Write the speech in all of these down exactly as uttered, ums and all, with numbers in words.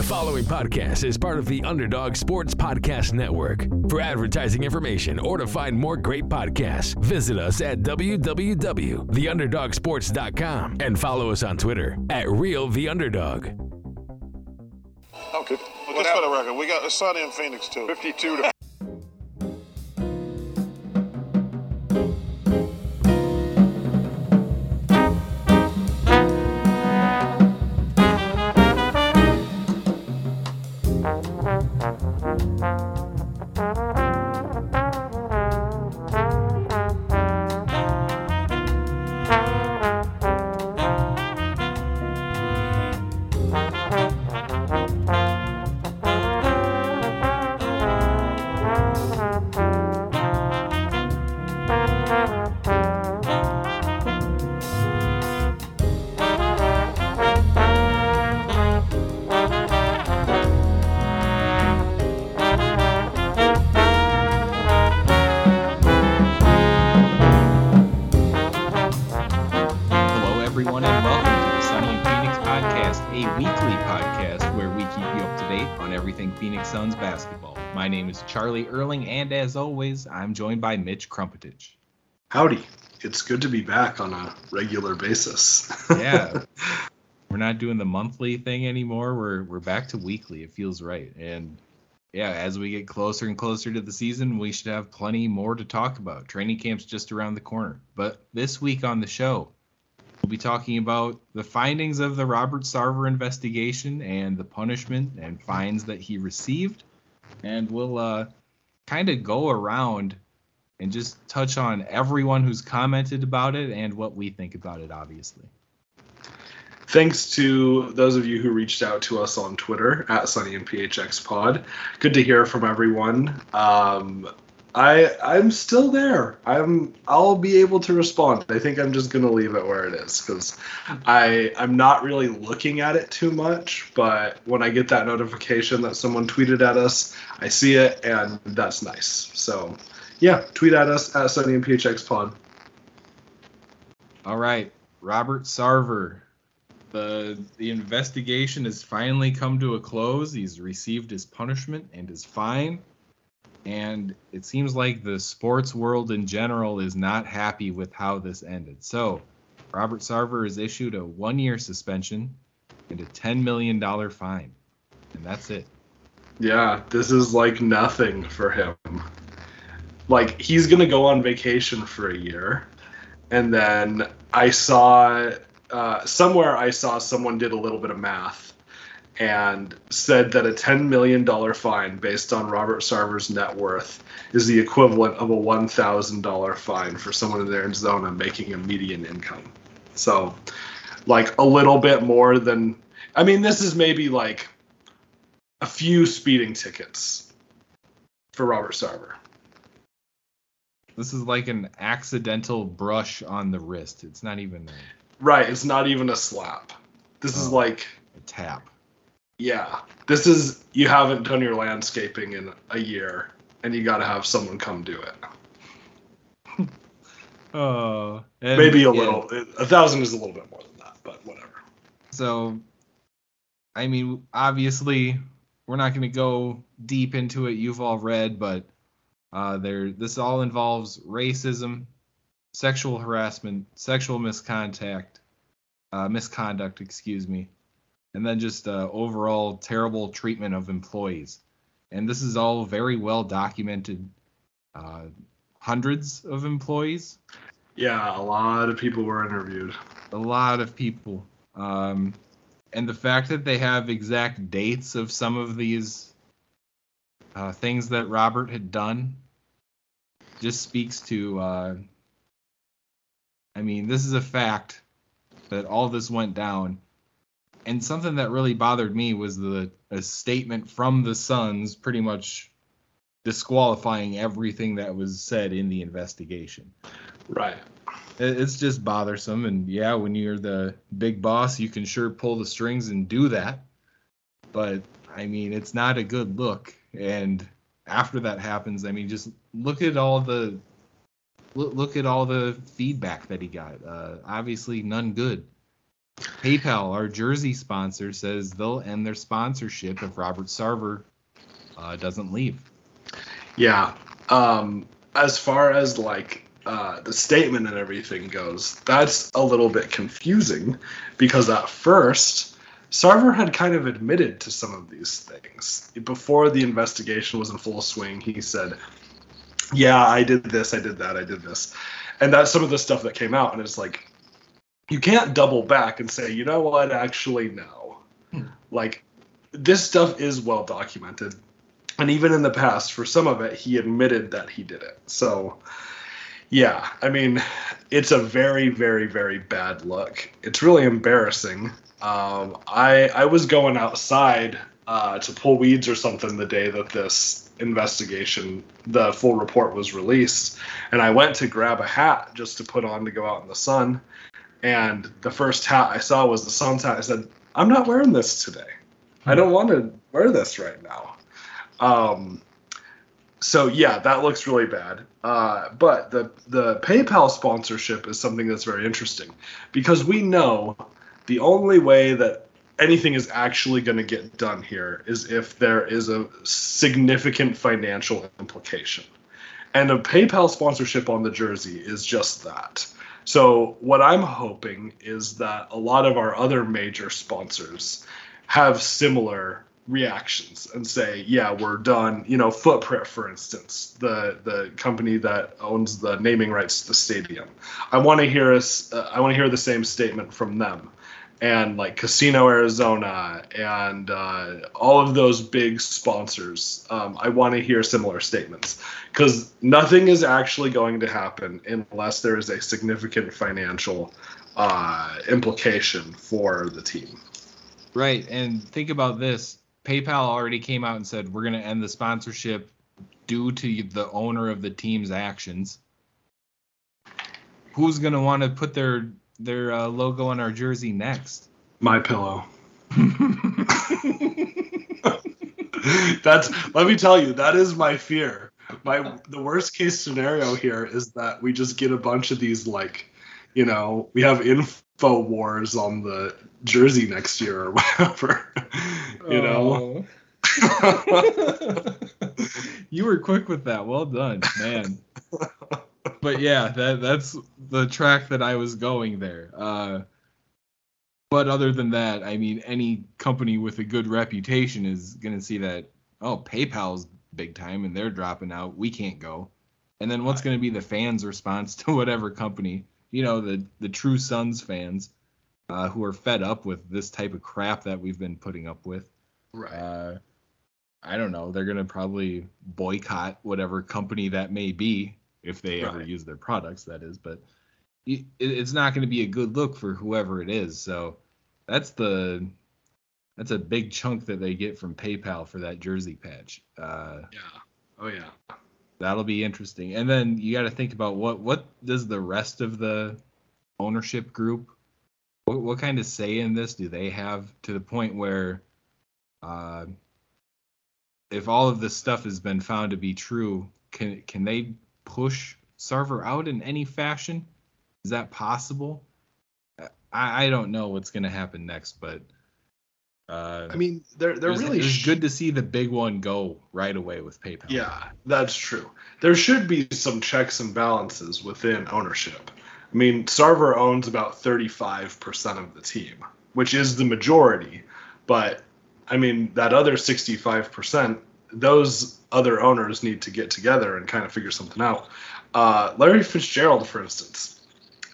The following podcast is part of the Underdog Sports Podcast Network. For advertising information or to find more great podcasts, visit us at w w w dot the underdog sports dot com and follow us on Twitter at RealTheUnderdog. Okay, well, just for the record, we got the sun in Phoenix too. fifty-two to... Charlie Erling, and as always, I'm joined by Mitch Krumpetich. Howdy. It's good to be back on a regular basis. Yeah. We're not doing the monthly thing anymore. We're we're back to weekly. It feels right. And yeah, as we get closer and closer to the season, we should have plenty more to talk about. Training camp's just around the corner. But this week on the show, we'll be talking about the findings of the Robert Sarver investigation and the punishment and fines that he received. And we'll uh, kind of go around and just touch on everyone who's commented about it and what we think about it, obviously. Thanks to those of you who reached out to us on Twitter, at Sunny and P H X Pod. Good to hear from everyone. Um, I, I'm still there. I'm, I'll be able to respond. I think I'm just going to leave it where it is because I'm not really looking at it too much. But when I get that notification that someone tweeted at us, I see it, and that's nice. So, yeah, tweet at us at Sunny and P H X Pod. All right, Robert Sarver. The, the investigation has finally come to a close. He's received his punishment and his fine. And it seems like the sports world in general is not happy with how this ended. So Robert Sarver is issued a one-year suspension and a ten million dollars fine. And that's it. Yeah, this is like nothing for him. Like, he's going to go on vacation for a year. And then I saw uh, somewhere I saw someone did a little bit of math and said that a ten million dollars fine based on Robert Sarver's net worth is the equivalent of a one thousand dollars fine for someone in Arizona making a median income. So, like, a little bit more than... I mean, this is maybe, like, a few speeding tickets for Robert Sarver. This is like an accidental brush on the wrist. It's not even... A... Right, it's not even a slap. This oh, is like... A tap. Yeah, this is, you haven't done your landscaping in a year, and you got to have someone come do it. Oh, and maybe a yeah. little, a thousand is a little bit more than that, but whatever. So, I mean, obviously, we're not going to go deep into it. You've all read, but uh, there, this all involves racism, sexual harassment, sexual misconduct, uh, misconduct, excuse me. And then just uh, overall terrible treatment of employees. And this is all very well documented. Uh, hundreds of employees. Yeah, a lot of people were interviewed. A lot of people. Um, and the fact that they have exact dates of some of these uh, things that Robert had done just speaks to, uh, I mean, this is a fact that all this went down. And something that really bothered me was the a statement from the Suns pretty much disqualifying everything that was said in the investigation. Right. It's just bothersome. And, yeah, when you're the big boss, you can sure pull the strings and do that. But, I mean, it's not a good look. And after that happens, I mean, just look at all the look, look at all the feedback that he got. Uh, obviously, none good. PayPal, our jersey sponsor, says they'll end their sponsorship if Robert Sarver uh, doesn't leave. Yeah. Um, as far as like uh, the statement and everything goes, that's a little bit confusing because at first Sarver had kind of admitted to some of these things. Before the investigation was in full swing, he said, yeah, I did this, I did that, I did this. And that's some of the stuff that came out. And it's like, you can't double back and say, you know what, actually, no. Hmm. Like, this stuff is well documented. And even in the past, for some of it, he admitted that he did it. So, yeah, I mean, it's a very, very, very bad look. It's really embarrassing. Um, I I was going outside uh, to pull weeds or something the day that this investigation, the full report was released, and I went to grab a hat just to put on to go out in the sun, and the first hat I saw was the Suns hat. I said, I'm not wearing this today. I don't want to wear this right now. Um, so, yeah, that looks really bad. Uh, but the, the PayPal sponsorship is something that's very interesting because we know the only way that anything is actually going to get done here is if there is a significant financial implication. And a PayPal sponsorship on the jersey is just that. So what I'm hoping is that a lot of our other major sponsors have similar reactions and say, yeah, we're done. You know, Footprint, for instance, the the company that owns the naming rights to the stadium. I want to hear us. Uh, I want to hear the same statement from them. And like Casino Arizona and uh, all of those big sponsors, um, I want to hear similar statements because nothing is actually going to happen unless there is a significant financial uh, implication for the team. Right, and think about this. PayPal already came out and said we're going to end the sponsorship due to the owner of the team's actions. Who's going to want to put their their uh, logo on our jersey next? My Pillow. That's, let me tell you, that is my fear. My the worst case scenario here is that we just get a bunch of these, like, you know, we have info wars on the jersey next year or whatever. You know. Oh. You were quick with that. Well done, man. But yeah, that that's the track that I was going there. Uh, but other than that, I mean, any company with a good reputation is going to see that, oh, PayPal's big time and they're dropping out. We can't go. And then what's going to be the fans' response to whatever company, you know, the, the true Suns fans uh, who are fed up with this type of crap that we've been putting up with. Right. Uh, I don't know. They're going to probably boycott whatever company that may be. If they ever right. use their products, that is. But it, it's not going to be a good look for whoever it is. So that's the that's a big chunk that they get from PayPal for that jersey patch. Uh, yeah. Oh, yeah. That'll be interesting. And then you got to think about what, what does the rest of the ownership group, what, what kind of say in this do they have to the point where uh, if all of this stuff has been found to be true, can can they push Sarver out in any fashion? Is that possible? I, I don't know what's going to happen next, but uh, I mean, they're they're it was, really it was sh- good to see the big one go right away with PayPal. Yeah, that's true. There should be some checks and balances within ownership. I mean, Sarver owns about thirty-five percent of the team, which is the majority, but I mean, that other sixty-five percent, those other owners need to get together and kind of figure something out. Uh, Larry Fitzgerald, for instance,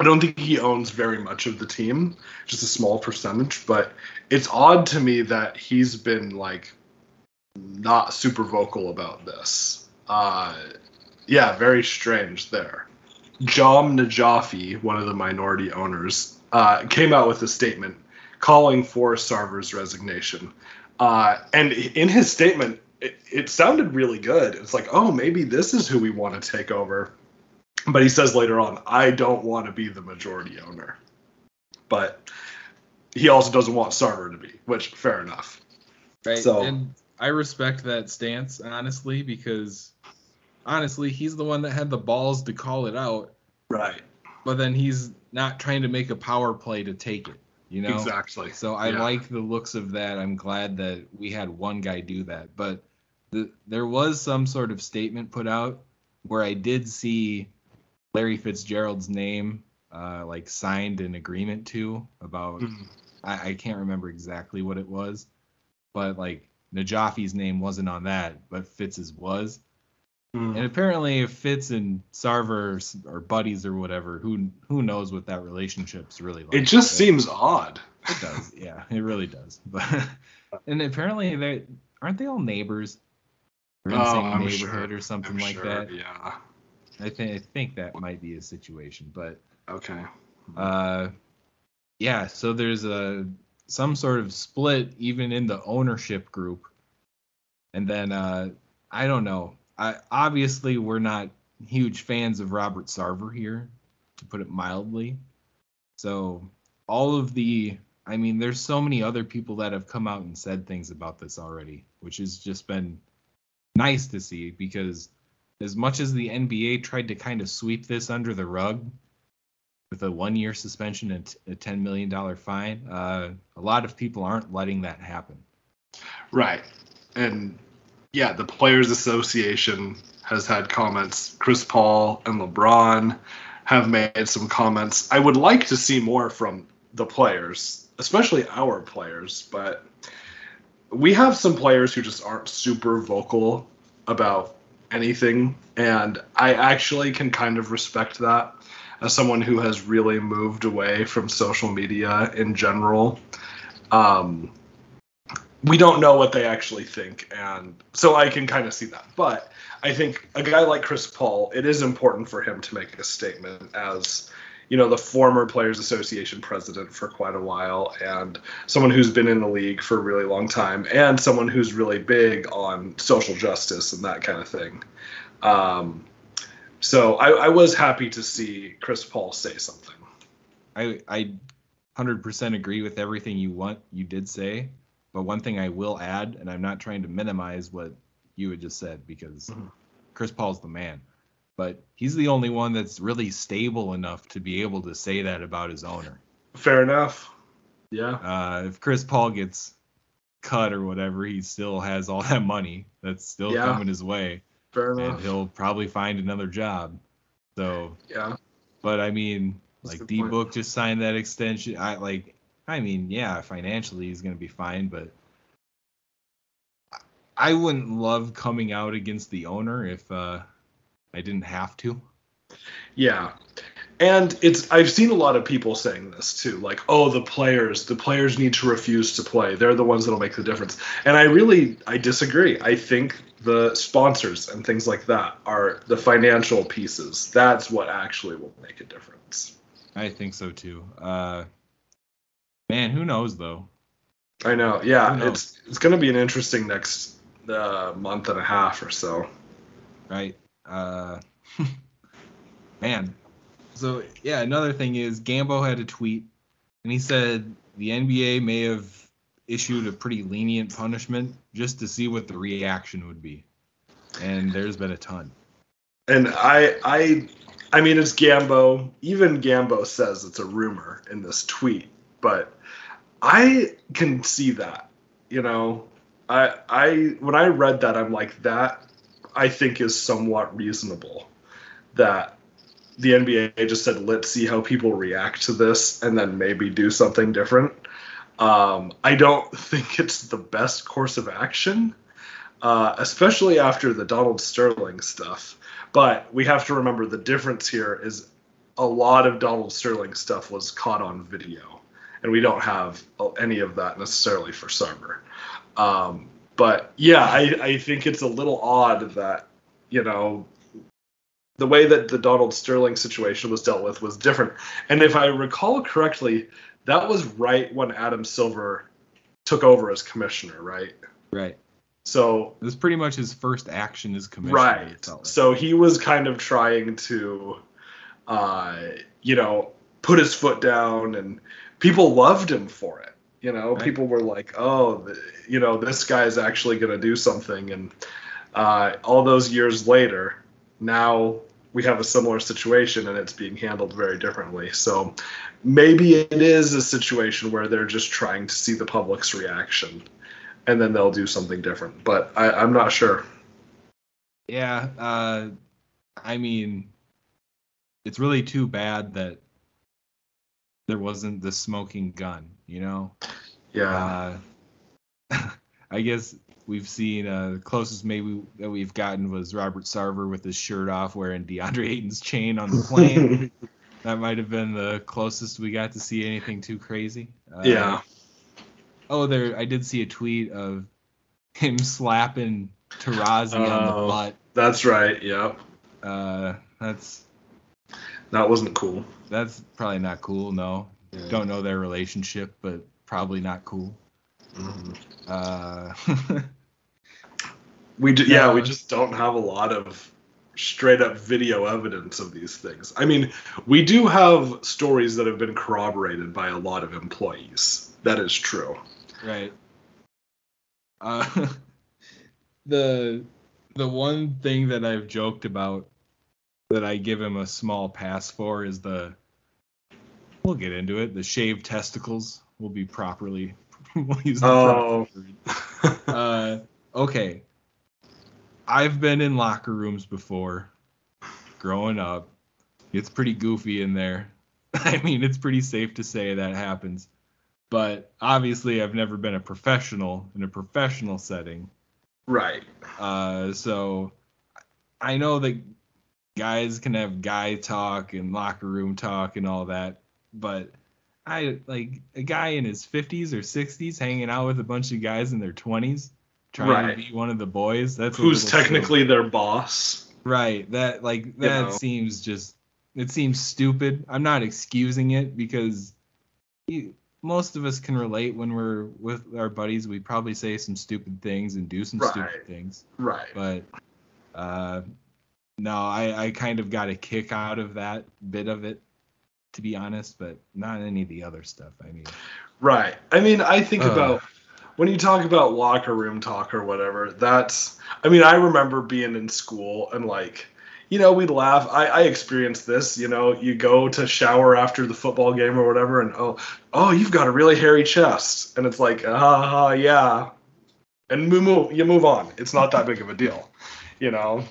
I don't think he owns very much of the team, just a small percentage, but it's odd to me that he's been, like, not super vocal about this. Uh, yeah, very strange there. Jahm Najafi, one of the minority owners, uh, came out with a statement calling for Sarver's resignation. Uh, and in his statement, It, it sounded really good. It's like, oh, maybe this is who we want to take over. But he says later on, I don't want to be the majority owner. But he also doesn't want Sarver to be, which, fair enough. Right. So, and I respect that stance, honestly, because, honestly, he's the one that had the balls to call it out. Right. But then he's not trying to make a power play to take it. you know? Exactly. So I yeah. like the looks of that. I'm glad that we had one guy do that. But the, there was some sort of statement put out where I did see Larry Fitzgerald's name uh, like signed an agreement to about, mm-hmm. I, I can't remember exactly what it was, but like Najafi's name wasn't on that, but Fitz's was. Mm. And apparently if Fitz and Sarver are buddies or whatever, who who knows what that relationship's really like. It just but seems odd. It does, yeah, it really does. But and apparently they aren't they all neighbors? Or in the oh, same I'm neighborhood sure. or something I'm like sure, that. Yeah. I think I think that might be a situation, but okay. Uh yeah, so there's a some sort of split even in the ownership group. And then uh I don't know. I, obviously, we're not huge fans of Robert Sarver here, to put it mildly. So all of the, I mean, there's so many other people that have come out and said things about this already, which has just been nice to see, because as much as the N B A tried to kind of sweep this under the rug with a one-year suspension and a ten million dollars fine, uh, a lot of people aren't letting that happen. Right. And yeah, the Players Association has had comments. Chris Paul and LeBron have made some comments. I would like to see more from the players, especially our players, but we have some players who just aren't super vocal about anything, and I actually can kind of respect that as someone who has really moved away from social media in general. Um... We don't know what they actually think, and so I can kind of see that. But I think a guy like Chris Paul, it is important for him to make a statement as, you know, the former Players Association president for quite a while, and someone who's been in the league for a really long time, and someone who's really big on social justice and that kind of thing. Um, so I, I was happy to see Chris Paul say something. I, I one hundred percent agree with everything you want. You did say. But one thing I will add, and I'm not trying to minimize what you had just said, because mm-hmm. Chris Paul's the man, but he's the only one that's really stable enough to be able to say that about his owner. Fair enough. Yeah. Uh, if Chris Paul gets cut or whatever, he still has all that money that's still yeah. coming his way. Fair enough. And he'll probably find another job. So. Yeah. But I mean, that's like D-Book just signed that extension. I like. I mean, yeah, financially he's going to be fine, but I wouldn't love coming out against the owner if uh, I didn't have to. Yeah, and it's I've seen a lot of people saying this too, like, oh, the players, the players need to refuse to play. They're the ones that'll make the difference. And I really, I disagree. I think the sponsors and things like that are the financial pieces. That's what actually will make a difference. I think so too. Uh Man, who knows though? I know. Yeah, it's it's going to be an interesting next uh, month and a half or so. Right. Uh, man. So yeah, another thing is Gambo had a tweet, and he said the N B A may have issued a pretty lenient punishment just to see what the reaction would be, and there's been a ton. And I I I mean it's Gambo. Even Gambo says it's a rumor in this tweet. But I can see that, you know, I, I, when I read that, I'm like, that I think is somewhat reasonable that the N B A just said, let's see how people react to this and then maybe do something different. Um, I don't think it's the best course of action, uh, especially after the Donald Sterling stuff. But we have to remember the difference here is a lot of Donald Sterling stuff was caught on video. And we don't have any of that necessarily for Sarver. Um, but yeah, I, I think it's a little odd that, you know, the way that the Donald Sterling situation was dealt with was different. And if I recall correctly, that was right when Adam Silver took over as commissioner, right? Right. So it was pretty much his first action as commissioner. Right. Like. So he was kind of trying to, uh, you know, put his foot down and, people loved him for it. You know, right. People were like, oh, the, you know, this guy's actually going to do something. And uh, all those years later, now we have a similar situation and it's being handled very differently. So maybe it is a situation where they're just trying to see the public's reaction and then they'll do something different. But I, I'm not sure. Yeah. Uh, I mean, it's really too bad that there wasn't the smoking gun, you know? Yeah. Uh, I guess we've seen uh, the closest maybe that we've gotten was Robert Sarver with his shirt off wearing DeAndre Ayton's chain on the plane. That might have been the closest we got to see anything too crazy. Uh, yeah. Oh, there! I did see a tweet of him slapping Tarazi uh, on the butt. That's right. Yep. Yeah. Uh, that's. That wasn't cool. That's probably not cool. No, yeah. Don't know their relationship, but probably not cool. Mm-hmm. Uh, we do, yeah, we just don't have a lot of straight up video evidence of these things. I mean, we do have stories that have been corroborated by a lot of employees. That is true. Right. Uh, the the one thing that I've joked about that I give him a small pass for is the we'll get into it. The shaved testicles will be properly. We'll use the oh. uh, okay. I've been in locker rooms before, growing up. It's pretty goofy in there. I mean, it's pretty safe to say that happens. But obviously, I've never been a professional in a professional setting. Right. Uh, so I know that guys can have guy talk and locker room talk and all that, but I like a guy in his fifties or sixties hanging out with a bunch of guys in their twenties, trying right. to be one of the boys. That's who's technically stupid. Their boss. Right. That like that you know. seems just it seems stupid. I'm not excusing it because you, most of us can relate when we're with our buddies. We probably say some stupid things and do some right. stupid things. Right. But uh, no, I, I kind of got a kick out of that bit of it, to be honest, but not any of the other stuff. I mean, right. I mean, I think uh, about when you talk about locker room talk or whatever, that's, I mean, I remember being in school and like, you know, we'd laugh. I, I experienced this, you know, you go to shower after the football game or whatever. And, Oh, Oh, you've got a really hairy chest. And it's like, ah, uh, yeah. And move, you move on. It's not that big of a deal, you know?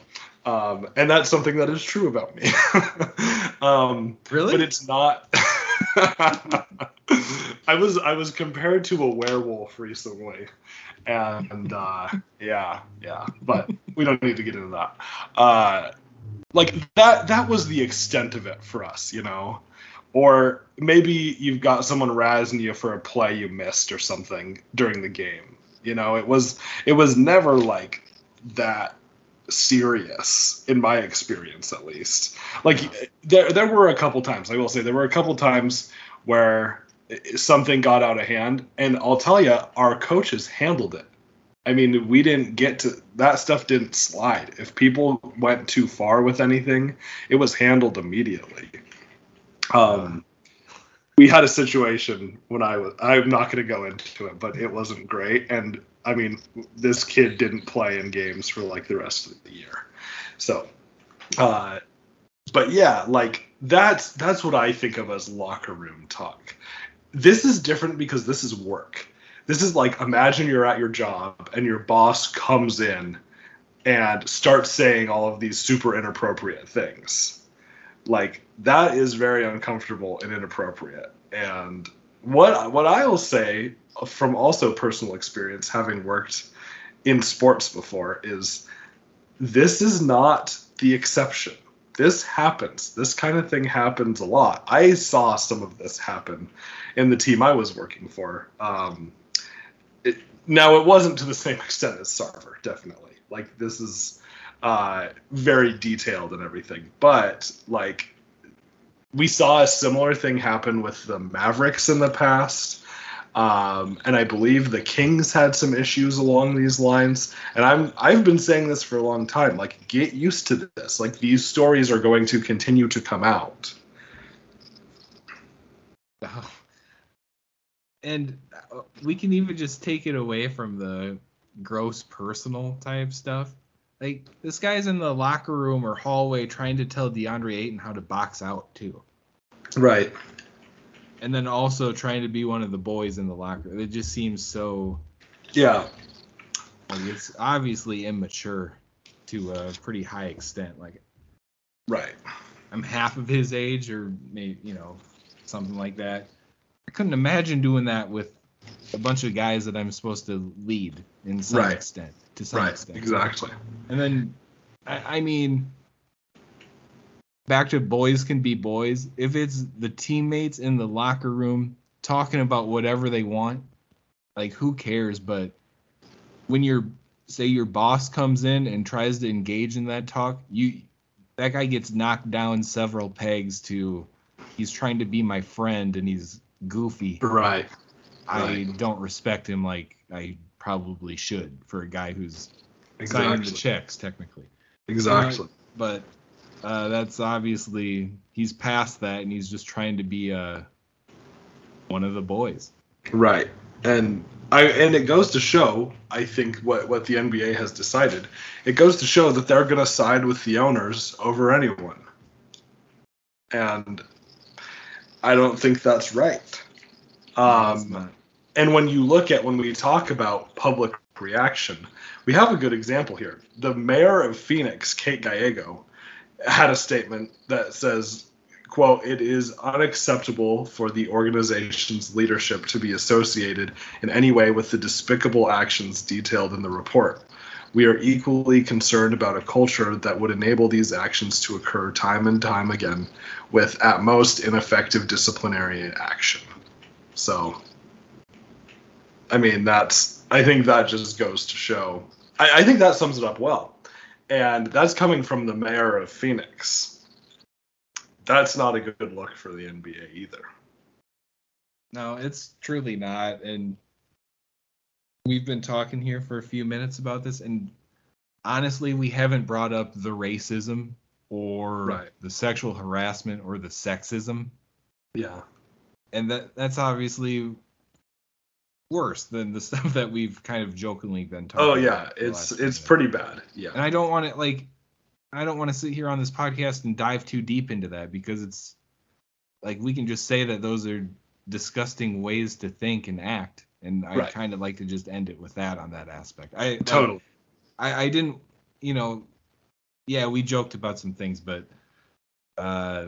Um, and that's something that is true about me. um, really? But it's not. I was I was compared to a werewolf recently, and uh, yeah, yeah. But we don't need to get into that. Uh, like that that was the extent of it for us, you know. Or maybe you've got someone razzing you for a play you missed or something during the game. You know, it was it was never like that. Serious in my experience, at least. Like there there were a couple times, I will say there were a couple times where something got out of hand, and I'll tell you, our coaches handled it. I mean, we didn't get to that stuff didn't slide. If people went too far with anything, it was handled immediately. Um we had a situation when I was I'm not going to go into it, but it wasn't great, and I mean, this kid didn't play in games for like the rest of the year. So, uh, but yeah, like that's, that's what I think of as locker room talk. This is different because this is work. This is like, imagine you're at your job and your boss comes in and starts saying all of these super inappropriate things. Like that is very uncomfortable and inappropriate. And what, what I'll say from also personal experience, having worked in sports before, is this is not the exception. This happens. This kind of thing happens a lot. I saw some of this happen in the team I was working for. Um, it, now, it wasn't to the same extent as Sarver, definitely. Like, this is uh, very detailed and everything. But, like, we saw a similar thing happen with the Mavericks in the past. Um, and I believe the Kings had some issues along these lines. And I'm, I've been saying this for a long time, like, get used to this. Like, these stories are going to continue to come out. Oh. And we can even just take it away from the gross personal type stuff. Like, this guy's in the locker room or hallway trying to tell DeAndre Ayton how to box out, too. Right. And then also trying to be one of the boys in the locker. It just seems so... Yeah. Like, it's obviously immature to a pretty high extent. Like, right. I'm half of his age or, maybe, you know, something like that. I couldn't imagine doing that with a bunch of guys that I'm supposed to lead in some right. extent. To some right, extent. Exactly. And then, I, I mean, back to boys can be boys. If it's the teammates in the locker room talking about whatever they want, like, who cares? But when your, say your boss comes in and tries to engage in that talk, you that guy gets knocked down several pegs to, he's trying to be my friend and he's goofy. Right. I right. don't respect him like I probably should for a guy who's exactly. signing the checks, technically. Exactly. Uh, but uh, that's obviously, he's past that, and he's just trying to be uh, one of the boys. Right. And I and it goes to show, I think, what, what the N B A has decided. It goes to show that they're going to side with the owners over anyone. And I don't think that's right. Um, no, and when you look at, when we talk about public reaction, we have a good example here. The mayor of Phoenix, Kate Gallego, had a statement that says, quote, "It is unacceptable for the organization's leadership to be associated in any way with the despicable actions detailed in the report. We are equally concerned about a culture that would enable these actions to occur time and time again with, at most, ineffective disciplinary action." So, I mean, that's, I think that just goes to show, I, I think that sums it up well. And that's coming from the mayor of Phoenix. That's not a good look for the N B A either. No, it's truly not. And we've been talking here for a few minutes about this. And honestly, we haven't brought up the racism or right. the sexual harassment or the sexism. Yeah. And that that's obviously worse than the stuff that we've kind of jokingly been talking about. Oh, yeah. About it's it's pretty bad. Yeah. And I don't want to, like, I don't want to sit here on this podcast and dive too deep into that, because it's, like, we can just say that those are disgusting ways to think and act. And I right. kind of like to just end it with that on that aspect. I Totally. I, I didn't, you know, yeah, we joked about some things, but... uh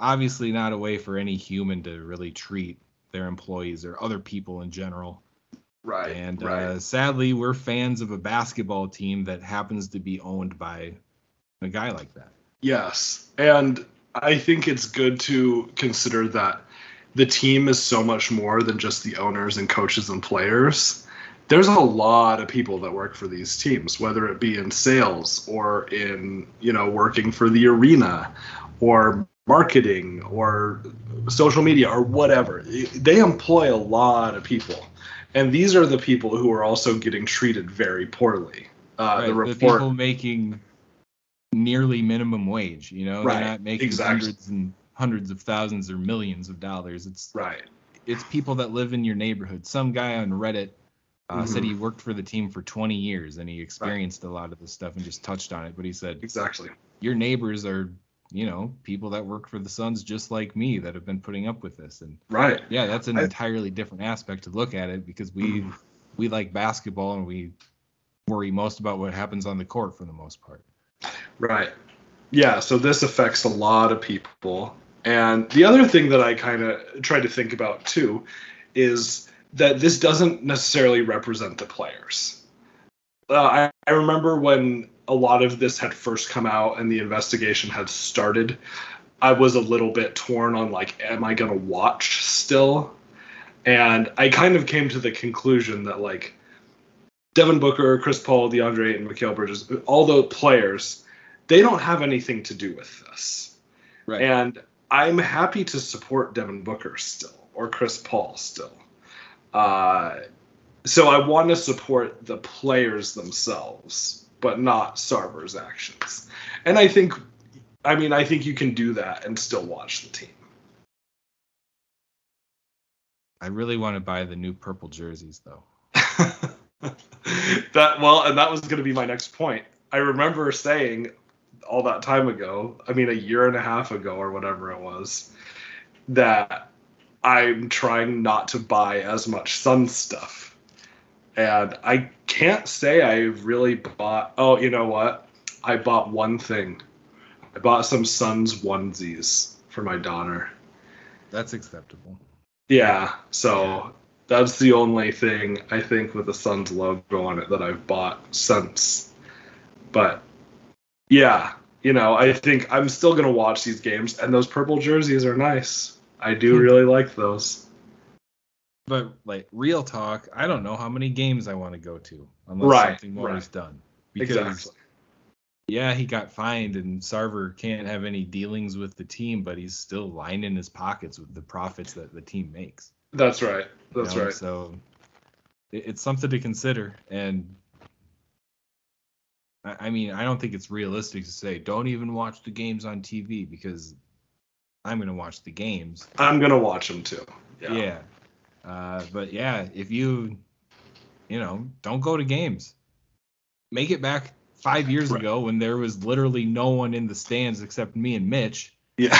obviously not a way for any human to really treat their employees or other people in general. Right. And right. Uh, sadly, we're fans of a basketball team that happens to be owned by a guy like that. Yes. And I think it's good to consider that the team is so much more than just the owners and coaches and players. There's a lot of people that work for these teams, whether it be in sales or in, you know, working for the arena or marketing or social media or whatever. They employ a lot of people, and these are the people who are also getting treated very poorly. Uh, right, the report, the people making nearly minimum wage, you know, right, they're not making exactly. hundreds and hundreds of thousands or millions of dollars. It's right. It's people that live in your neighborhood. Some guy on Reddit uh, mm-hmm. said he worked for the team for twenty years and he experienced right. a lot of this stuff and just touched on it. But he said, exactly, your neighbors are, you know, people that work for the Suns just like me that have been putting up with this. And right. yeah, that's an I, entirely different aspect to look at it, because we mm. we like basketball and we worry most about what happens on the court for the most part. Right. Yeah, so this affects a lot of people. And the other thing that I kind of try to think about too is that this doesn't necessarily represent the players. Uh, I, I remember when a lot of this had first come out and the investigation had started, I was a little bit torn on, like, am I going to watch still? And I kind of came to the conclusion that, like, Devin Booker, Chris Paul, DeAndre Ayton, Mikhail Bridges, all those players, they don't have anything to do with this. Right. And I'm happy to support Devin Booker still, or Chris Paul still. Uh, so I want to support the players themselves, but not Sarver's actions. And I think, I mean, I think you can do that and still watch the team. I really want to buy the new purple jerseys, though. That well, and that was going to be my next point. I remember saying all that time ago, I mean a year and a half ago or whatever it was, that I'm trying not to buy as much Sun stuff. And I can't say I really bought, oh, you know what? I bought one thing. I bought some Suns onesies for my daughter. That's acceptable. Yeah, so yeah. That's the only thing I think with the Suns logo on it that I've bought since. But yeah, you know, I think I'm still going to watch these games, and those purple jerseys are nice. I do really like those. But, like, real talk, I don't know how many games I want to go to unless right, something more right. is done. Because, exactly. yeah, he got fined, and Sarver can't have any dealings with the team, but he's still lining his pockets with the profits that the team makes. That's right. That's you know? right. So it's something to consider. And, I mean, I don't think it's realistic to say, don't even watch the games on T V because I'm going to watch the games. I'm going to watch them, too. Yeah. yeah. Uh, but, yeah, if you, you know, don't go to games. Make it back five years right. ago when there was literally no one in the stands except me and Mitch. Yeah.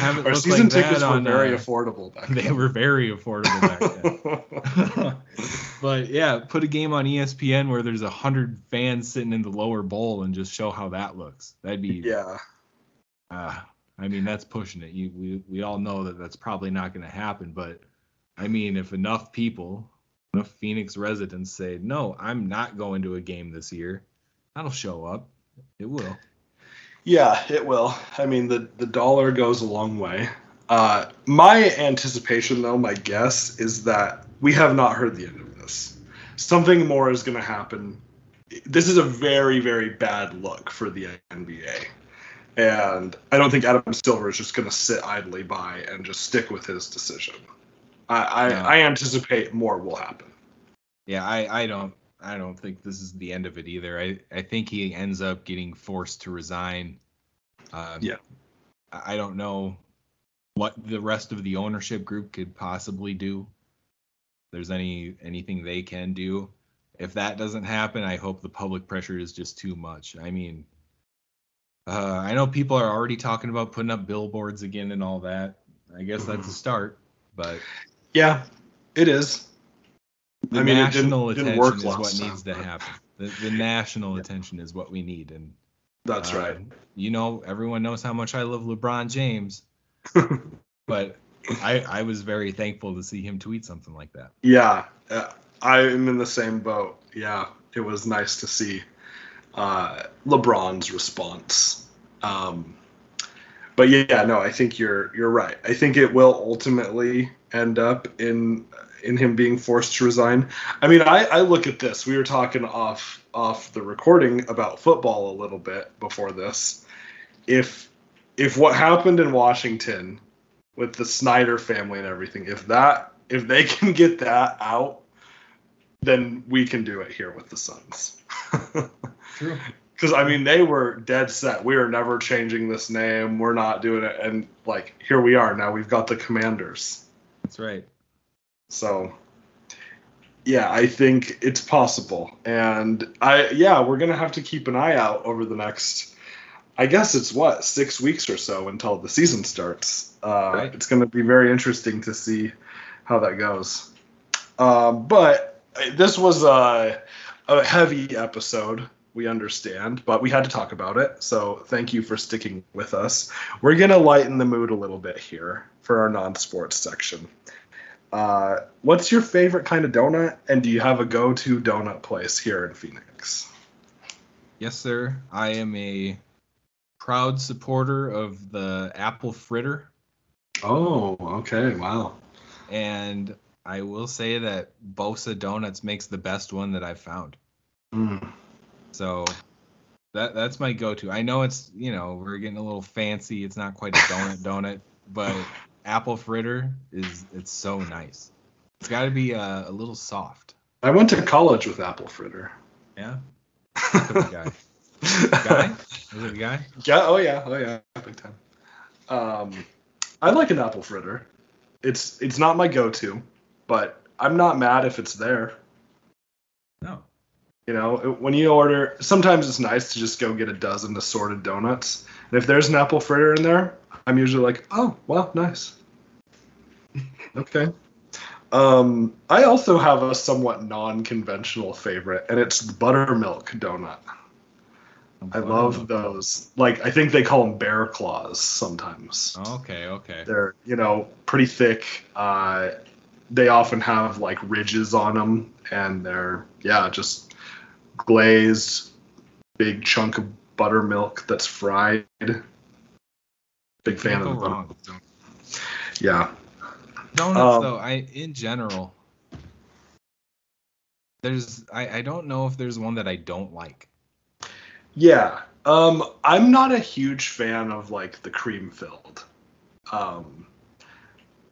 Our season like tickets were on, very uh, affordable back then. They were very affordable back then. But, yeah, put a game on E S P N where there's one hundred fans sitting in the lower bowl and just show how that looks. That'd be – yeah. Uh, I mean, that's pushing it. You, we, we all know that that's probably not going to happen, but – I mean, if enough people, enough Phoenix residents say, no, I'm not going to a game this year, that'll show up. It will. Yeah, it will. I mean, the, the dollar goes a long way. Uh, my anticipation, though, my guess is that we have not heard the end of this. Something more is going to happen. This is a very, very bad look for the N B A. And I don't think Adam Silver is just going to sit idly by and just stick with his decision. I, no. I anticipate more will happen. Yeah, I, I don't I don't think this is the end of it either. I, I think he ends up getting forced to resign. Um, yeah. I don't know what the rest of the ownership group could possibly do. If there's any anything they can do. If that doesn't happen, I hope the public pressure is just too much. I mean, uh, I know people are already talking about putting up billboards again and all that. I guess mm-hmm. that's a start, but. Yeah, it is. The I mean, national it didn't, attention didn't work is what needs time. to happen. The, the national yeah. attention is what we need. And that's uh, right. You know, everyone knows how much I love LeBron James, but I, I was very thankful to see him tweet something like that. Yeah, uh, I am in the same boat. Yeah, it was nice to see uh, LeBron's response. Um, but yeah, no, I think you're you're right. I think it will ultimately end up in in him being forced to resign. I mean, I, I look at this. We were talking off off the recording about football a little bit before this. If if what happened in Washington with the Snyder family and everything, if that if they can get that out, then we can do it here with the Suns. True. Because, I mean, they were dead set. We are never changing this name. We're not doing it. And, like, here we are now. We've got the Commanders. That's right. So, yeah, I think it's possible. And, I yeah, we're going to have to keep an eye out over the next, I guess it's what, six weeks or so until the season starts. Uh, right. It's going to be very interesting to see how that goes. Uh, but this was a, a heavy episode. We understand, but we had to talk about it. So thank you for sticking with us. We're going to lighten the mood a little bit here for our non-sports section. Uh, what's your favorite kind of donut? And do you have a go-to donut place here in Phoenix? Yes, sir. I am a proud supporter of the apple fritter. Oh, okay. Wow. And I will say that Bosa Donuts makes the best one that I've found. Mm. So that that's my go-to. I know it's, you know, we're getting a little fancy. It's not quite a donut donut, but apple fritter is, it's so nice. It's got to be uh, a little soft. I went to college with apple fritter. Yeah? Guy? Guy? Is it a guy? Yeah, oh, yeah. Oh, yeah. Big time. Um, I like an apple fritter. It's It's not my go-to, but I'm not mad if it's there. No. You know, when you order, sometimes it's nice to just go get a dozen assorted donuts. And if there's an apple fritter in there, I'm usually like, oh, wow, nice. Okay. Um, I also have a somewhat non-conventional favorite, and it's the buttermilk donut. I love those. Like, I think they call them bear claws sometimes. Okay, okay. They're, you know, pretty thick. Uh, they often have, like, ridges on them, and they're, yeah, just... glazed, big chunk of buttermilk that's fried. Big fan of the buttermilk. Yeah. Donuts, um, though, I in general, there's I, I don't know if there's one that I don't like. Yeah. Um, I'm not a huge fan of, like, the cream filled. Um,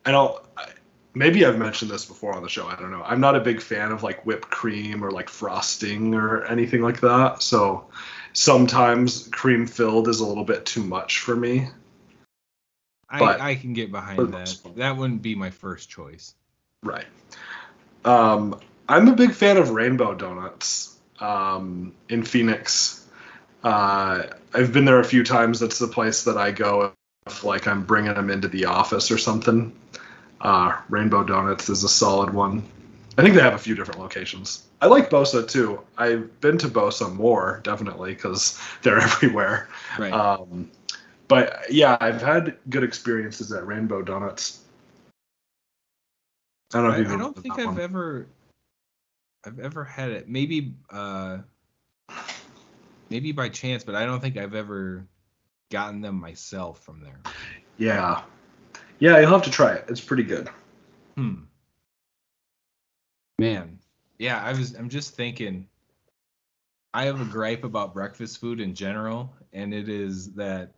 I don't. I, Maybe I've mentioned this before on the show. I don't know. I'm not a big fan of, like, whipped cream or, like, frosting or anything like that. So sometimes cream filled is a little bit too much for me. But I, I can get behind that. That wouldn't be my first choice. Right. Um, I'm a big fan of Rainbow Donuts um, in Phoenix. Uh, I've been there a few times. That's the place that I go if, like, I'm bringing them into the office or something. Uh, Rainbow Donuts is a solid one. I think they have a few different locations. I like Bosa, too. I've been to Bosa more, definitely, because they're everywhere. Right. Um, but, yeah, I've had good experiences at Rainbow Donuts. I don't know I, if I don't think I've one. ever I've ever had it. Maybe uh, maybe by chance, but I don't think I've ever gotten them myself from there. Yeah. Yeah, you'll have to try it. It's pretty good. Hmm. Man. Yeah, I was I'm just thinking I have a gripe about breakfast food in general, and it is that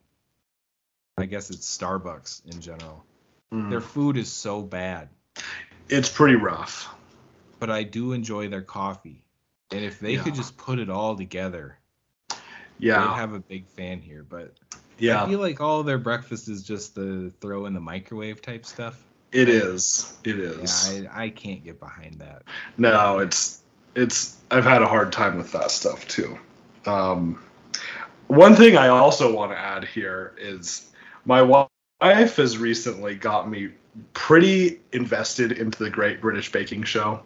I guess it's Starbucks in general. Mm. Their food is so bad. It's pretty rough. But I do enjoy their coffee. And if they yeah. could just put it all together, yeah. I'd have a big fan here, but yeah. I feel like all their breakfast is just the throw in the microwave type stuff. It is. It is. Yeah, I, I can't get behind that. No, it's it's I've had a hard time with that stuff too. Um, one thing I also want to add here is my wife has recently got me pretty invested into the Great British Baking Show.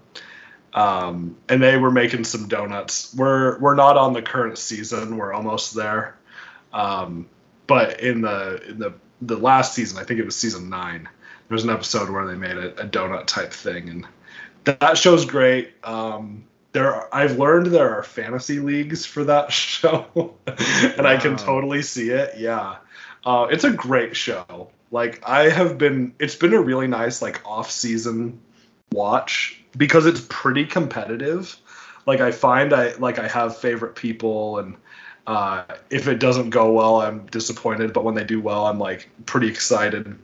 Um, and they were making some donuts. We're we're not on the current season. We're almost there. Um, But in the in the the last season, I think it was season nine, there was an episode where they made a, a donut type thing, and that, that show's great. Um, there, are, I've learned there are fantasy leagues for that show, and wow. I can totally see it. Yeah, uh, it's a great show. Like I have been, it's been a really nice like off season watch because it's pretty competitive. Like I find I like I have favorite people and. Uh, if it doesn't go well, I'm disappointed. But when they do well, I'm like pretty excited.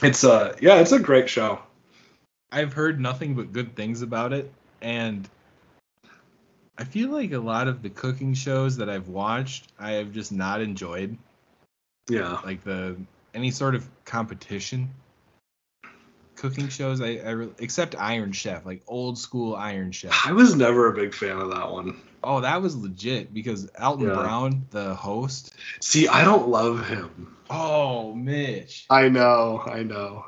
It's a yeah, it's a great show. I've heard nothing but good things about it, and I feel like a lot of the cooking shows that I've watched, I have just not enjoyed. Yeah, like the any sort of competition cooking shows. I, I re- except Iron Chef, like old school Iron Chef. I was never a big fan of that one. Oh, that was legit because Elton yeah. Brown, the host. See, I don't love him. Oh, Mitch. I know, I know.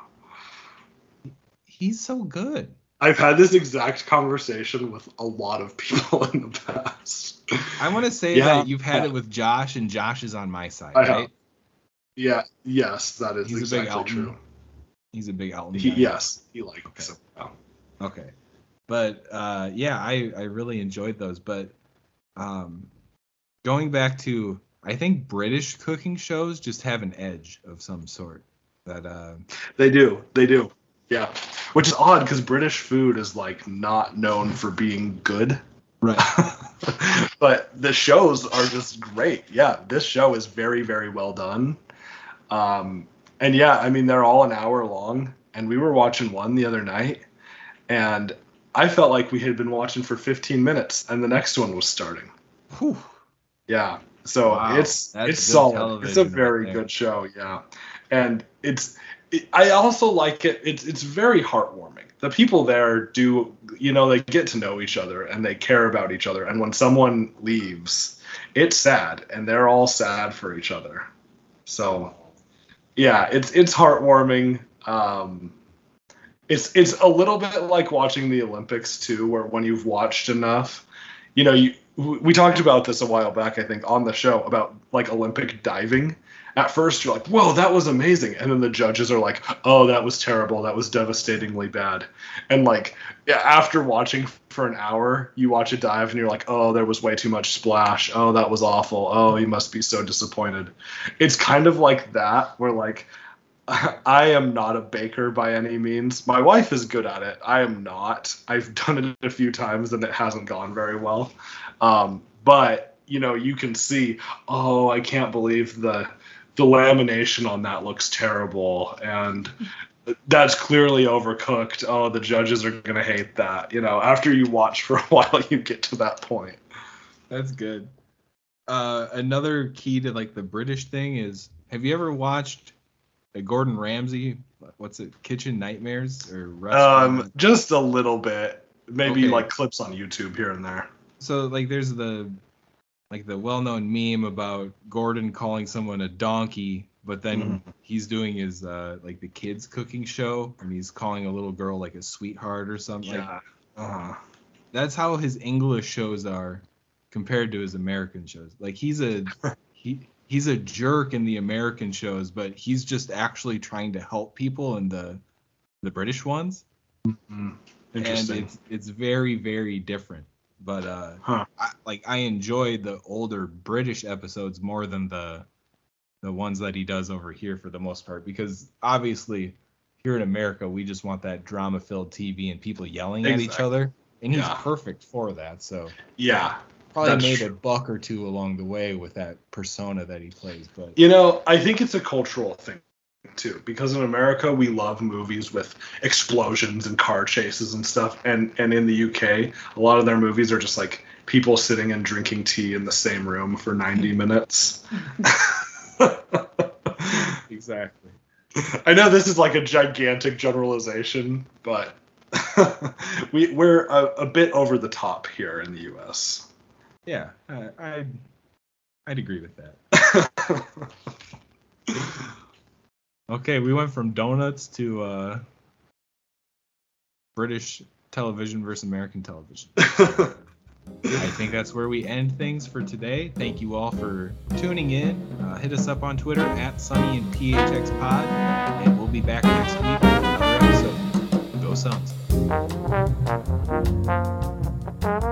He's so good. I've had this exact conversation with a lot of people in the past. I want to say yeah, that you've had yeah. it with Josh, and Josh is on my side, I right? Have. Yeah, yes, that is He's exactly true. He's a big Elton. He, yes, he likes okay. him. Wow. Okay. But, uh, yeah, I, I really enjoyed those. But um, going back to, I think British cooking shows just have an edge of some sort. That uh, They do. They do. Yeah. Which is odd because British food is, like, not known for being good. Right. But the shows are just great. Yeah. This show is very, very well done. Um, and, yeah, I mean, they're all an hour long. And we were watching one the other night. And I felt like we had been watching for fifteen minutes, and the next one was starting. Whew. Yeah, so wow. it's That's it's solid. It's a very right good show, yeah. And it's it, I also like it. It's it's very heartwarming. The people there do, you know, they get to know each other and they care about each other. And when someone leaves, it's sad, and they're all sad for each other. So, yeah, it's it's heartwarming. Um, it's it's a little bit like watching the Olympics too, where when you've watched enough, you know, you we talked about this a while back, I think, on the show about like Olympic diving. At first, you're like, whoa, that was amazing. And then the judges are like, oh, that was terrible. That was devastatingly bad. And, like, after watching for an hour, you watch a dive and you're like, oh, there was way too much splash. Oh, that was awful. Oh, you must be so disappointed. It's kind of like that where, like, I am not a baker by any means. My wife is good at it. I am not. I've done it a few times and it hasn't gone very well. Um, but, you know, you can see, oh, I can't believe the – the lamination on that looks terrible, and that's clearly overcooked. Oh, the judges are going to hate that. You know, after you watch for a while, you get to that point. That's good. Uh, another key to, like, the British thing is, have you ever watched a Gordon Ramsay, what's it, Kitchen Nightmares? Or restaurant? Um, just a little bit. Maybe, okay. Like, clips on YouTube here and there. So, like, there's the... like the well-known meme about Gordon calling someone a donkey, but then mm-hmm. he's doing his uh, like the kids cooking show, and he's calling a little girl like a sweetheart or something. Yeah. Uh, that's how his English shows are compared to his American shows. Like he's a he he's a jerk in the American shows, but he's just actually trying to help people in the the British ones. Mm-hmm. Interesting. And it's it's very very different. But uh, huh. I, like I enjoyed the older British episodes more than the the ones that he does over here for the most part, because obviously here in America we just want that drama-filled T V and people yelling exactly. at each other, and he's yeah. perfect for that. So yeah, probably made true. a buck or two along the way with that persona that he plays. But you know, I think it's a cultural thing too, because in America we love movies with explosions and car chases and stuff, and and in the U K a lot of their movies are just like people sitting and drinking tea in the same room for ninety minutes. Exactly. I know this is like a gigantic generalization, but we we're a, a bit over the top here in the U S. Yeah, I I'd, I'd agree with that. Okay, we went from donuts to uh, British television versus American television. I think that's where we end things for today. Thank you all for tuning in. Uh, hit us up on Twitter at Sunny and P H X Pod, and we'll be back next week with another episode. Go Suns.